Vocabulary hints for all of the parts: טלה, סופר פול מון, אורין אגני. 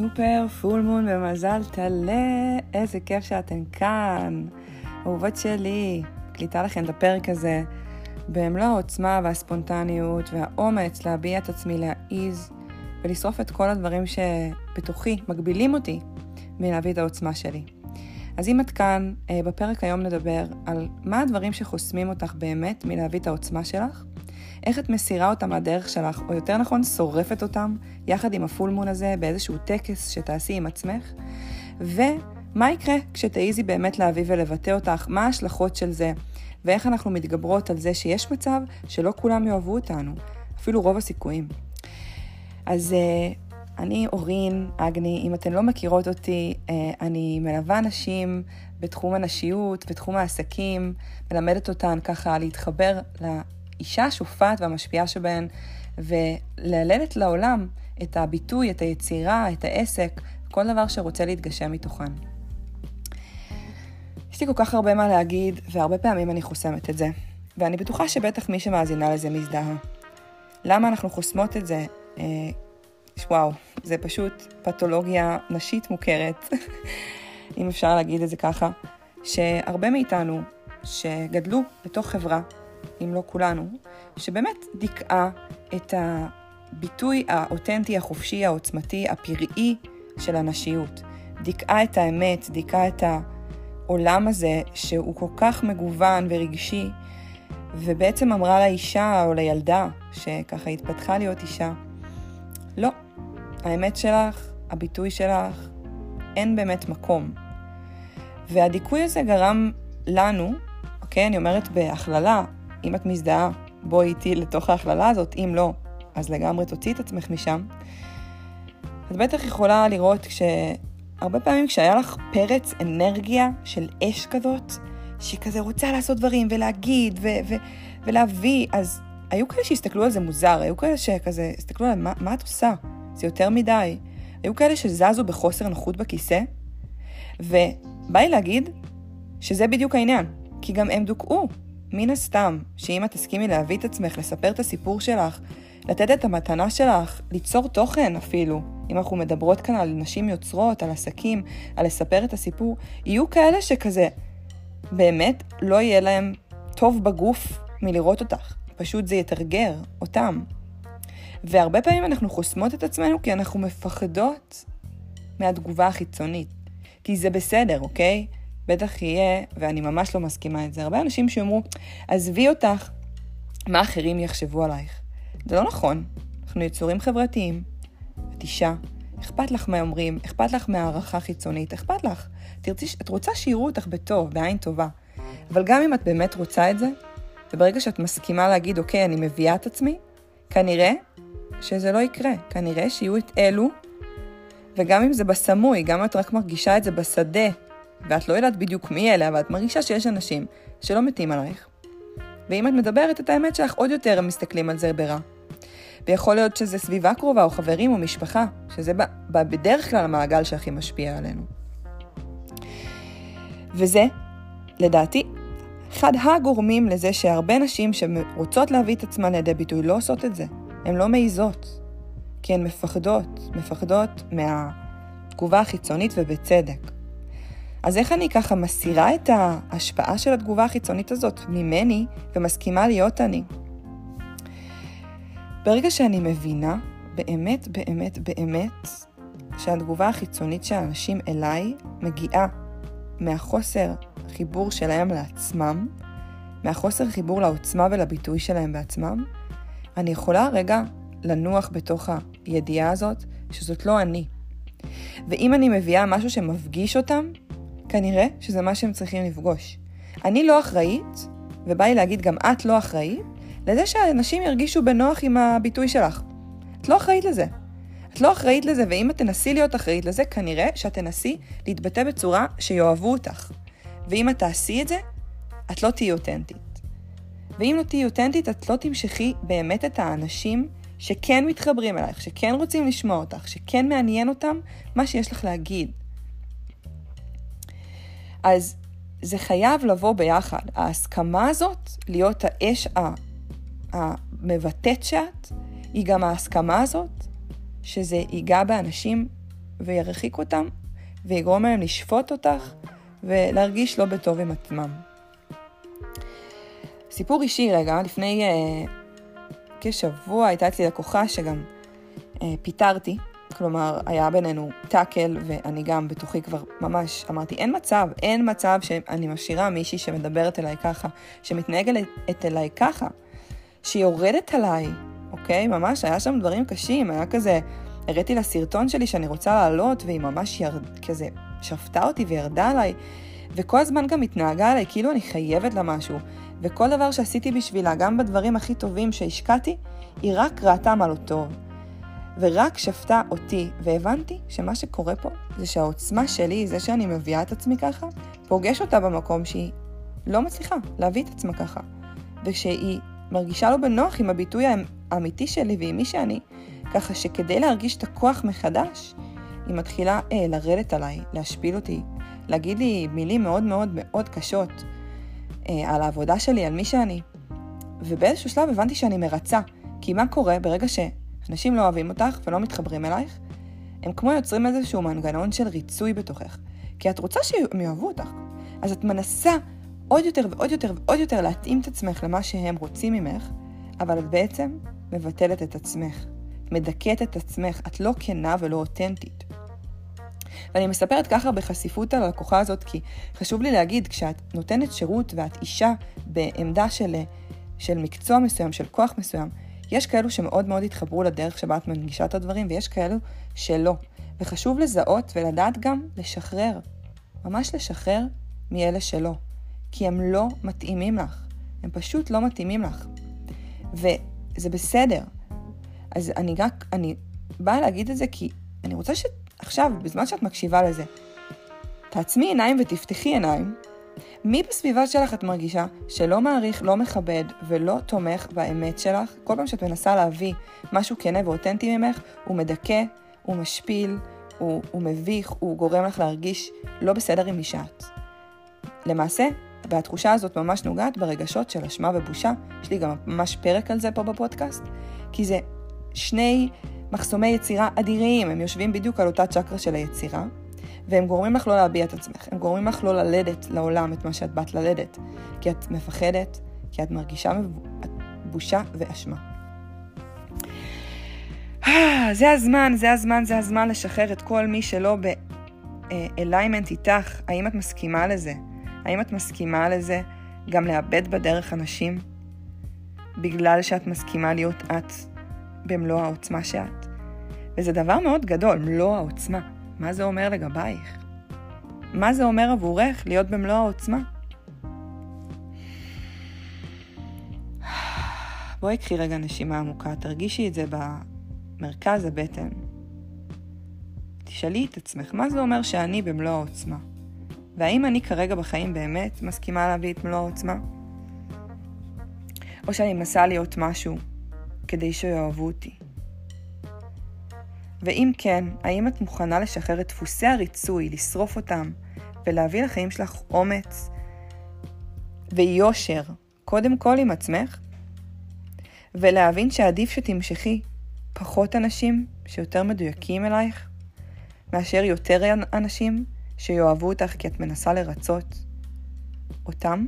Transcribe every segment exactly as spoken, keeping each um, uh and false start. סופר פול מון במזל טלה, איזה כיף שאתן כאן. אהובות שלי, קליטה לכן את הפרק הזה במלוא העוצמה והספונטניות והאומץ להביע את עצמי, להעיז ולשרוף את כל הדברים שבתוכי מגבילים אותי מלהביא את העוצמה שלי. אז אם את כאן, בפרק היום נדבר על מה הדברים שחוסמים אותך באמת מלהביא את העוצמה שלך, איך את מסירה אותם לדרך שלך, או יותר נכון, שורפת אותם, יחד עם הפולמון הזה, באיזשהו טקס שתעשי עם עצמך, ומה יקרה כשתעיזי באמת להביא ולבטא אותך, מה ההשלכות של זה, ואיך אנחנו מתגברות על זה שיש מצב שלא כולם יאהבו אותנו, אפילו רוב הסיכויים. אז אני אורין אגני, אם אתן לא מכירות אותי, אני מלווה נשים בתחום הנשיות, בתחום העסקים, מלמדת אותן ככה להתחבר ל... אישה השופעת והמשפיעה שבהן, ולהלדת לעולם את הביטוי, את היצירה, את העסק, כל דבר שרוצה להתגשם מתוכן. יש לי כל כך הרבה מה להגיד, והרבה פעמים אני חוסמת את זה. ואני בטוחה שבטח מי שמאזינה לזה מזדהה. למה אנחנו חוסמות את זה? אה, וואו, זה פשוט פתולוגיה נשית מוכרת, אם אפשר להגיד את זה ככה, שהרבה מאיתנו שגדלו בתוך חברה, אם לא כולנו, שבאמת דיכאה את הביטוי האותנטי, החופשי, העוצמתי, הפראי של הנשיות. דיכאה את האמת, דיכאה את העולם הזה שהוא כל כך מגוון ורגשי, ובעצם אמרה לאישה או לילדה שככה התפתחה להיות אישה, לא, האמת שלך, הביטוי שלך, אין באמת מקום. והדיכוי הזה גרם לנו, אוקיי, אני אומרת בהכללה, אם את מזדהה, בואי איתי לתוך ההכללה הזאת, אם לא, אז לגמרי תוציא את עצמך משם. את בטח יכולה לראות כשהרבה פעמים כשהיה לך פרץ אנרגיה של אש כזאת, שכזה רוצה לעשות דברים ולהגיד ו- ו- ולהביא, אז היו כאלה שהסתכלו על זה מוזר, היו כאלה שכזה, הסתכלו על מה, מה את עושה? זה יותר מדי. היו כאלה שזזו בחוסר נוחות בכיסא, ובאי להגיד שזה בדיוק העניין, כי גם הם דוקאו. מן הסתם, שאם את תסכימי להביא את עצמך, לספר את הסיפור שלך, לתת את המתנה שלך, ליצור תוכן אפילו, אם אנחנו מדברות כאן על נשים יוצרות, על עסקים, על לספר את הסיפור, יהיו כאלה שכזה, באמת לא יהיה להם טוב בגוף מלראות אותך, פשוט זה יתרגר אותם. והרבה פעמים אנחנו חוסמות את עצמנו, כי אנחנו מפחדות מהתגובה החיצונית, כי זה בסדר, אוקיי? בטח יהיה, ואני ממש לא מסכימה את זה. הרבה אנשים שאומרו, עזבי אותך, מה אחרים יחשבו עלייך. זה לא נכון. אנחנו יצורים חברתיים. את אישה, אכפת לך מה אומרים, אכפת לך מהערכה חיצונית, אכפת לך. תרצי, את רוצה שיראו אותך בטוב, בעין טובה. אבל גם אם את באמת רוצה את זה, וברגע שאת מסכימה להגיד, אוקיי, אני מביאה את עצמי, כנראה שזה לא יקרה. כנראה שיהיו את אלו, וגם אם זה בסמוי, גם את רק מרגישה את זה בשדה, ואת לא יודעת בדיוק מי אלה, אבל את מרגישה שיש אנשים שלא מתים עלייך. ואם את מדברת את האמת שלך, עוד יותר הם מסתכלים על זה ברע. ויכול להיות שזה סביבה קרובה, או חברים, או משפחה, שזה בא בדרך כלל המעגל שהכי משפיע עלינו. וזה, לדעתי, אחד הגורמים לזה שהרבה נשים שרוצות להביא את עצמן לידי ביטוי לא עושות את זה. הן לא מעיזות, כי הן מפחדות, מפחדות מהתגובה החיצונית ובצדק. אז איך אני ככה מסירה את ההשפעה של התגובה החיצונית הזאת ממני ומסכימה להיות אני? ברגע שאני מבינה באמת, באמת, באמת שהתגובה החיצונית של אנשים אליי מגיעה מהחוסר חיבור שלהם לעצמם, מהחוסר חיבור לעוצמה ולביטוי שלהם בעצמם, אני יכולה רגע לנוח בתוך הידיעה הזאת שזאת לא אני. ואם אני מביאה משהו שמפגיש אותם, כנראה שזה מה שהם צריכים לפגוש. אני לא אחראית, ובא לי להגיד גם את לא אחראית, לזה שהאנשים ירגישו בנוח עם הביטוי שלך. את לא אחראית לזה. את לא אחראית לזה, ואם את תנסי להיות אחראית לזה, כנראה שאת תנסי להתבטא בצורה שיאהבו אותך. ואם את תעשי את זה, את לא תהיי אותנטית. ואם לא תהיי אותנטית, את לא תמשכי באמת את האנשים שכן מתחברים אלייך, שכן רוצים לשמוע אותך, שכן מעניין אותם מה שיש לך להגיד. אז זה חייב לבוא ביחד. ההסכמה הזאת, להיות האש המבטאת שאת, היא גם ההסכמה הזאת, שזה ייגע באנשים וירחיק אותם, ויגרום להם לשפוט אותך, ולהרגיש לא בטוב עם עצמם. סיפור אישי רגע, לפני אה, כשבוע הייתה אצלי לקוחה שגם אה, פיטרתי, כלומר היה בינינו טאקל, ואני גם בתוכי כבר ממש אמרתי, אין מצב, אין מצב שאני משאירה מישהי שמדברת אליי ככה, שמתנהגת אליי ככה, שהיא יורדת עליי, אוקיי? ממש היה שם דברים קשים, היה כזה, הראיתי לה סרטון שלי שאני רוצה לעלות, והיא ממש ירד, כזה שפטה אותי וירדה עליי, וכל הזמן גם התנהגה עליי, כאילו אני חייבת לה משהו, וכל דבר שעשיתי בשבילה, גם בדברים הכי טובים שהשקעתי, היא רק ראתה מה לא טוב, ורק שפטה אותי, והבנתי שמה שקורה פה, זה שהעוצמה שלי, זה שאני מביאה את עצמי ככה, פוגש אותה במקום שהיא לא מצליחה להביא את עצמה ככה, ושהיא מרגישה לא בנוח עם הביטוי האמיתי שלי ועם מי שאני, ככה שכדי להרגיש את הכוח מחדש, היא מתחילה אה, לרדת עליי, להשפיל אותי, להגיד לי מילים מאוד מאוד מאוד קשות, אה, על העבודה שלי, על מי שאני. ובאיזשהו שלב הבנתי שאני מרצה, כי מה קורה ברגע שאנשים לא אוהבים אותך ולא מתחברים אלייך? הם כמו יוצרים איזשהו מנגנון של ריצוי בתוכך, כי את רוצה שהם יאהבו אותך, אז את מנסה עוד יותר ועוד יותר ועוד יותר להתאים את עצמך למה שהם רוצים ממך, אבל את בעצם מבטלת את עצמך, מדכאת את עצמך, את לא כנה ולא אותנטית. ואני מספרת ככה בחשיפות על הלקוחה הזאת, כי חשוב לי להגיד, כשאת נותנת שירות ואת אישה בעמדה של, של מקצוע מסוים, של כוח מסוים, יש כאלו שמאוד מאוד התחברו לדרך שבה את מנגישה את הדברים, ויש כאלו שלא. וחשוב לזהות ולדעת גם לשחרר, ממש לשחרר מאלה שלא. כי הם לא מתאימים לך. הם פשוט לא מתאימים לך. וזה בסדר. אז אני רק, אני באה להגיד את זה כי אני רוצה שעכשיו, בזמן שאת מקשיבה לזה, תעצמי עיניים ותפתחי עיניים. מי בסביבה שלך את מרגישה שלא מעריך, לא מכבד ולא תומך באמת שלך? כל פעם שאת מנסה להביא משהו כנה ואותנטי ממך, הוא מדכא, הוא משפיל, הוא, הוא מביך, הוא גורם לך להרגיש לא בסדר עם מי שאת. למעשה, והתחושה הזאת ממש נוגעת ברגשות של אשמה ובושה. יש לי גם ממש פרק על זה פה בפודקאסט, כי זה שני מחסומי יצירה אדיריים. הם יושבים בדיוק על אותה צ'קרה של היצירה, והם גורמים לך לא להביע את עצמך. הם גורמים לך לא ללדת לעולם את מה שאת באת ללדת, כי את מפחדת, כי את מרגישה בושה ואשמה. זה הזמן, זה הזמן, זה הזמן לשחרר את כל מי שלא באליימנט איתך. האם את מסכימה לזה? האם את מסכימה לזה גם לאבד בדרך אנשים? בגלל שאת מסכימה להיות את במלוא העוצמה שאת? וזה דבר מאוד גדול, מלוא העוצמה. מה זה אומר לגבייך? מה זה אומר עבורך להיות במלוא העוצמה? בואי קחי רגע נשימה עמוקה, תרגישי את זה במרכז הבטן. תשאלי את עצמך, מה זה אומר שאני במלוא העוצמה? והאם אני כרגע בחיים באמת מסכימה להביא את מלוא העוצמה? או שאני מנסה להיות משהו כדי שיאהבו אותי? ואם כן, האם את מוכנה לשחרר את דפוסי הריצוי, לשרוף אותם, ולהביא לחיים שלך אומץ ויושר, קודם כל עם עצמך? ולהבין שעדיף שתמשכי פחות אנשים שיותר מדויקים אלייך, מאשר יותר אנשים שיאהבו אותך כי את מנסה לרצות אותם?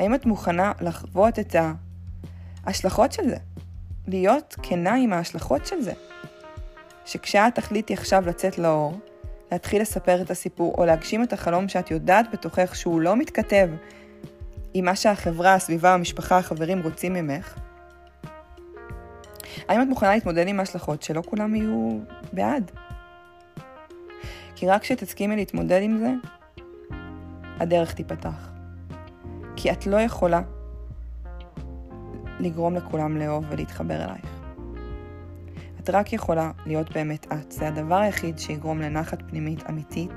האם את מוכנה לחוות את ההשלכות של זה? להיות כנה עם ההשלכות של זה? שכשאת תחליטי עכשיו לצאת לאור, להתחיל לספר את הסיפור או להגשים את החלום שאת יודעת בתוכך שהוא לא מתכתב עם מה שהחברה, הסביבה, המשפחה, החברים רוצים ממך, האם את מוכנה להתמודד עם ההשלכות שלא כולם יהיו בעד? כי רק כשתסכימי להתמודד עם זה, הדרך תיפתח. כי את לא יכולה לגרום לכולם לאהוב ולהתחבר אלייך. את רק יכולה להיות באמת את. זה הדבר היחיד שיגרום לנחת פנימית אמיתית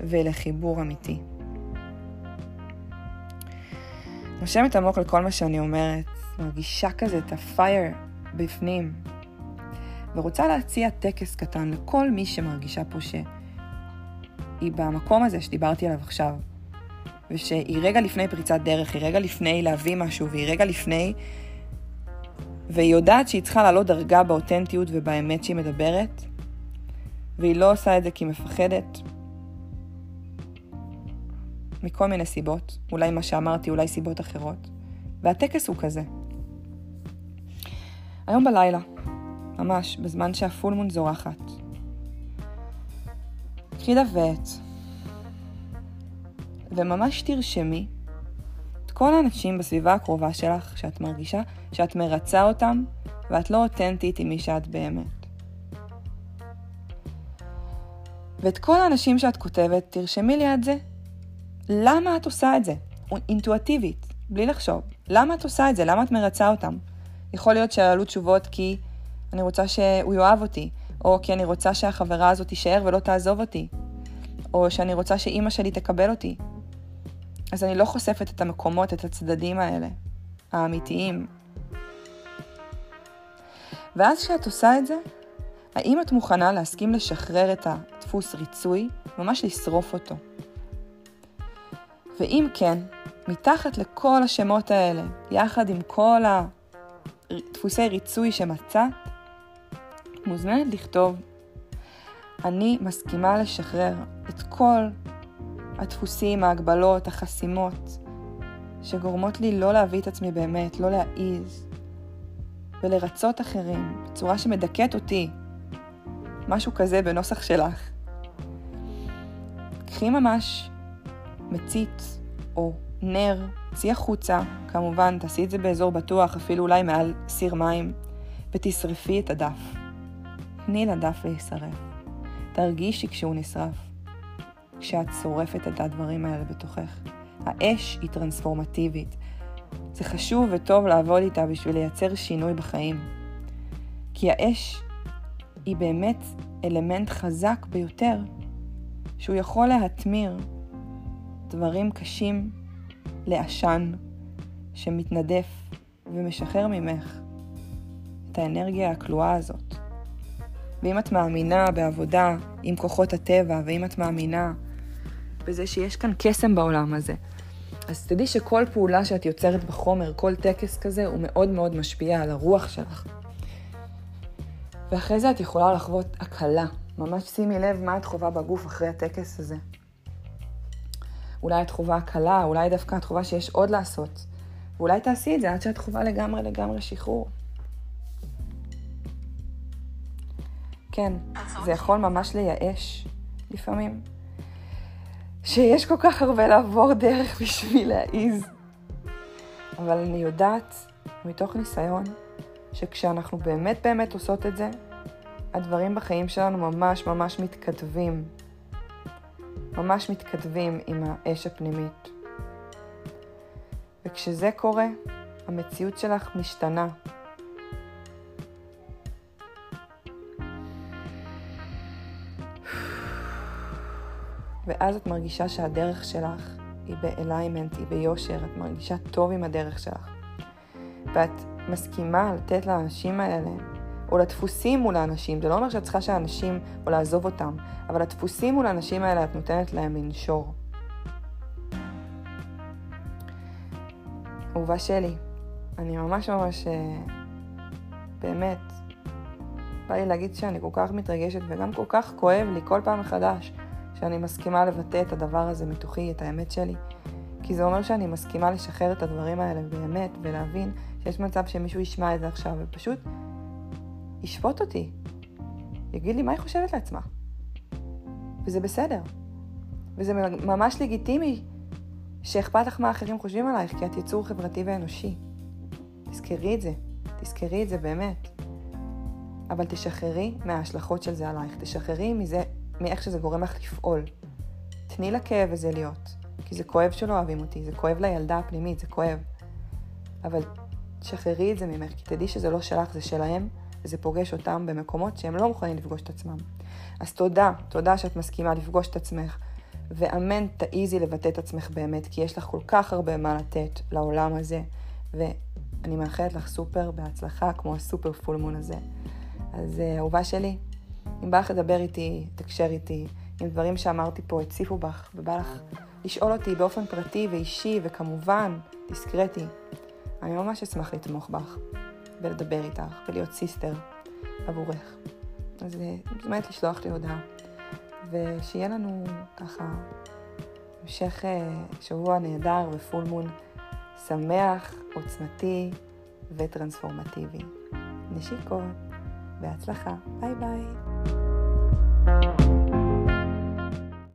ולחיבור אמיתי. נושמת עמוק לכל מה שאני אומרת, מרגישה כזה את הפייר בפנים. ורוצה להציע טקס קטן לכל מי שמרגישה פה שהיא במקום הזה שדיברתי עליו עכשיו, ושהיא רגע לפני פריצת דרך, היא רגע לפני להביא משהו, והיא רגע לפני והיא יודעת שהיא צריכה לעלות דרגה באותנטיות ובאמת שהיא מדברת, והיא לא עושה את זה כי היא מפחדת. מכל מיני סיבות, אולי מה שאמרתי, אולי סיבות אחרות. והטקס הוא כזה. היום בלילה, ממש, בזמן שהפולמון זורחת, קחי דוות, וממש תרשמי את כל האנשים בסביבה הקרובה שלך, שאת מרגישה שאת מרצה אותם, ואת לא אותנטית עם מי שאת באמת. ואת כל האנשים שאת כותבת, תרשמי ליד זה. למה את עושה את זה? אינטואטיבית, בלי לחשוב. למה את עושה את זה? למה את מרצה אותם? יכול להיות שעלו תשובות כי אני רוצה שהוא יאהב אותי, או כי אני רוצה שהחברה הזאת תישאר ולא תעזוב אותי, או שאני רוצה שאימא שלי תקבל אותי. אז אני לא חושפת את המקומות, את הצדדים האלה, האמיתיים. ואז כשאת עושה את זה, האם את מוכנה להסכים לשחרר את הדפוס ריצוי, ממש לשרוף אותו? ואם כן, מתחת לכל השמות האלה, יחד עם כל הדפוסי ריצוי שמצאת, מוזמנת לכתוב, אני מסכימה לשחרר את כל הדפוסים, ההגבלות, החסימות, שגורמות לי לא להביא את עצמי באמת, לא להעיז, ולרצות אחרים, בצורה שמדכאת אותי, משהו כזה בנוסח שלך. קחי ממש מצית או נר, צי החוצה, כמובן, תעשי את זה באזור בטוח, אפילו אולי מעל סיר מים, ותשרפי את הדף. תני לדף להישרף. תרגישי כשהוא נשרף, כשאת שורפת את הדברים האלה בתוכך. האש היא טרנספורמטיבית. זה חשוב וטוב לעבוד איתה בשביל לייצר שינוי בחיים. כי האש היא באמת אלמנט חזק ביותר, שהוא יכול להתמיר דברים קשים לעשן שמתנדף ומשחרר ממך את האנרגיה הכלואה הזאת. ואם את מאמינה בעבודה עם כוחות הטבע, ואם את מאמינה בזה שיש כאן קסם בעולם הזה, אז תדעי שכל פעולה שאת יוצרת בחומר, כל טקס כזה, הוא מאוד מאוד משפיע על הרוח שלך. ואחרי זה את יכולה לחוות הקלה. ממש שימי לב מה את חובה בגוף אחרי הטקס הזה. אולי את חובה הקלה, אולי דווקא את חובה שיש עוד לעשות. ואולי תעשי את זה עד שאת חובה לגמרי לגמרי שחרור. כן, זה יכול ממש לייאש לפעמים, שיש כל כך הרבה לעבור דרך בשביל להעיז. אבל אני יודעת מתוך ניסיון שכשאנחנו באמת באמת עושות את זה, הדברים בחיים שלנו ממש ממש מתכתבים, ממש מתכתבים עם האש הפנימית. וכשזה קורה, המציאות שלך משתנה. ואז את מרגישה שהדרך שלך היא באליימנט, היא ביושר, את מרגישה טוב עם הדרך שלך. ואת מסכימה לתת לאנשים האלה, או לדפוסים מול האנשים, זה לא אומר שאת צריכה שהאנשים, או לעזוב אותם, אבל הדפוסים מול האנשים האלה את נותנת להם לנשור. אהובה שלי, אני ממש ממש, באמת, בא לי להגיד שאני כל כך מתרגשת, וגם כל כך כואב לי כל פעם מחדש, שאני מסכימה לבטא את הדבר הזה מתוכי, את האמת שלי. כי זה אומר שאני מסכימה לשחרר את הדברים האלה באמת, ולהבין שיש מצב שמישהו ישמע את זה עכשיו, ופשוט ישפוט אותי. יגיד לי מה היא חושבת לעצמה. וזה בסדר. וזה ממש לגיטימי שאכפת לך מה אחרים חושבים עלייך, כי את יצור חברתי ואנושי. תזכרי את זה. תזכרי את זה באמת. אבל תשחררי מההשלכות של זה עלייך. תשחררי מזה מאיך שזה גורם לך לפעול. תני לכאב הזה להיות, כי זה כואב שלא אוהבים אותי, זה כואב לילדה הפנימית, זה כואב. אבל שחררי את זה ממך, כי תדעי שזה לא שלך, זה שלהם, וזה פוגש אותם במקומות שהם לא מוכנים לפגוש את עצמם. אז תודה, תודה שאת מסכימה לפגוש את עצמך, ואמן תעיזי לבטא את עצמך באמת, כי יש לך כל כך הרבה מה לתת לעולם הזה, ואני מאחלת לך סופר בהצלחה, כמו הסופר פול מון הזה. אז אהובה שלי, אם בא לך לדבר איתי, תקשר איתי, אם דברים שאמרתי פה הציפו בך, ובא לך לשאול אותי באופן פרטי ואישי, וכמובן, תסקרטי. אני ממש אשמח לתמוך בך. ולדבר איתך ולהיות סיסטר עבורך. אז זמנת לשלוח לי הודעה, ושיהיה לנו ככה המשך שבוע נהדר ופול מון שמח, עוצמתי וטרנספורמטיבי. נשיקו, בהצלחה, ביי ביי.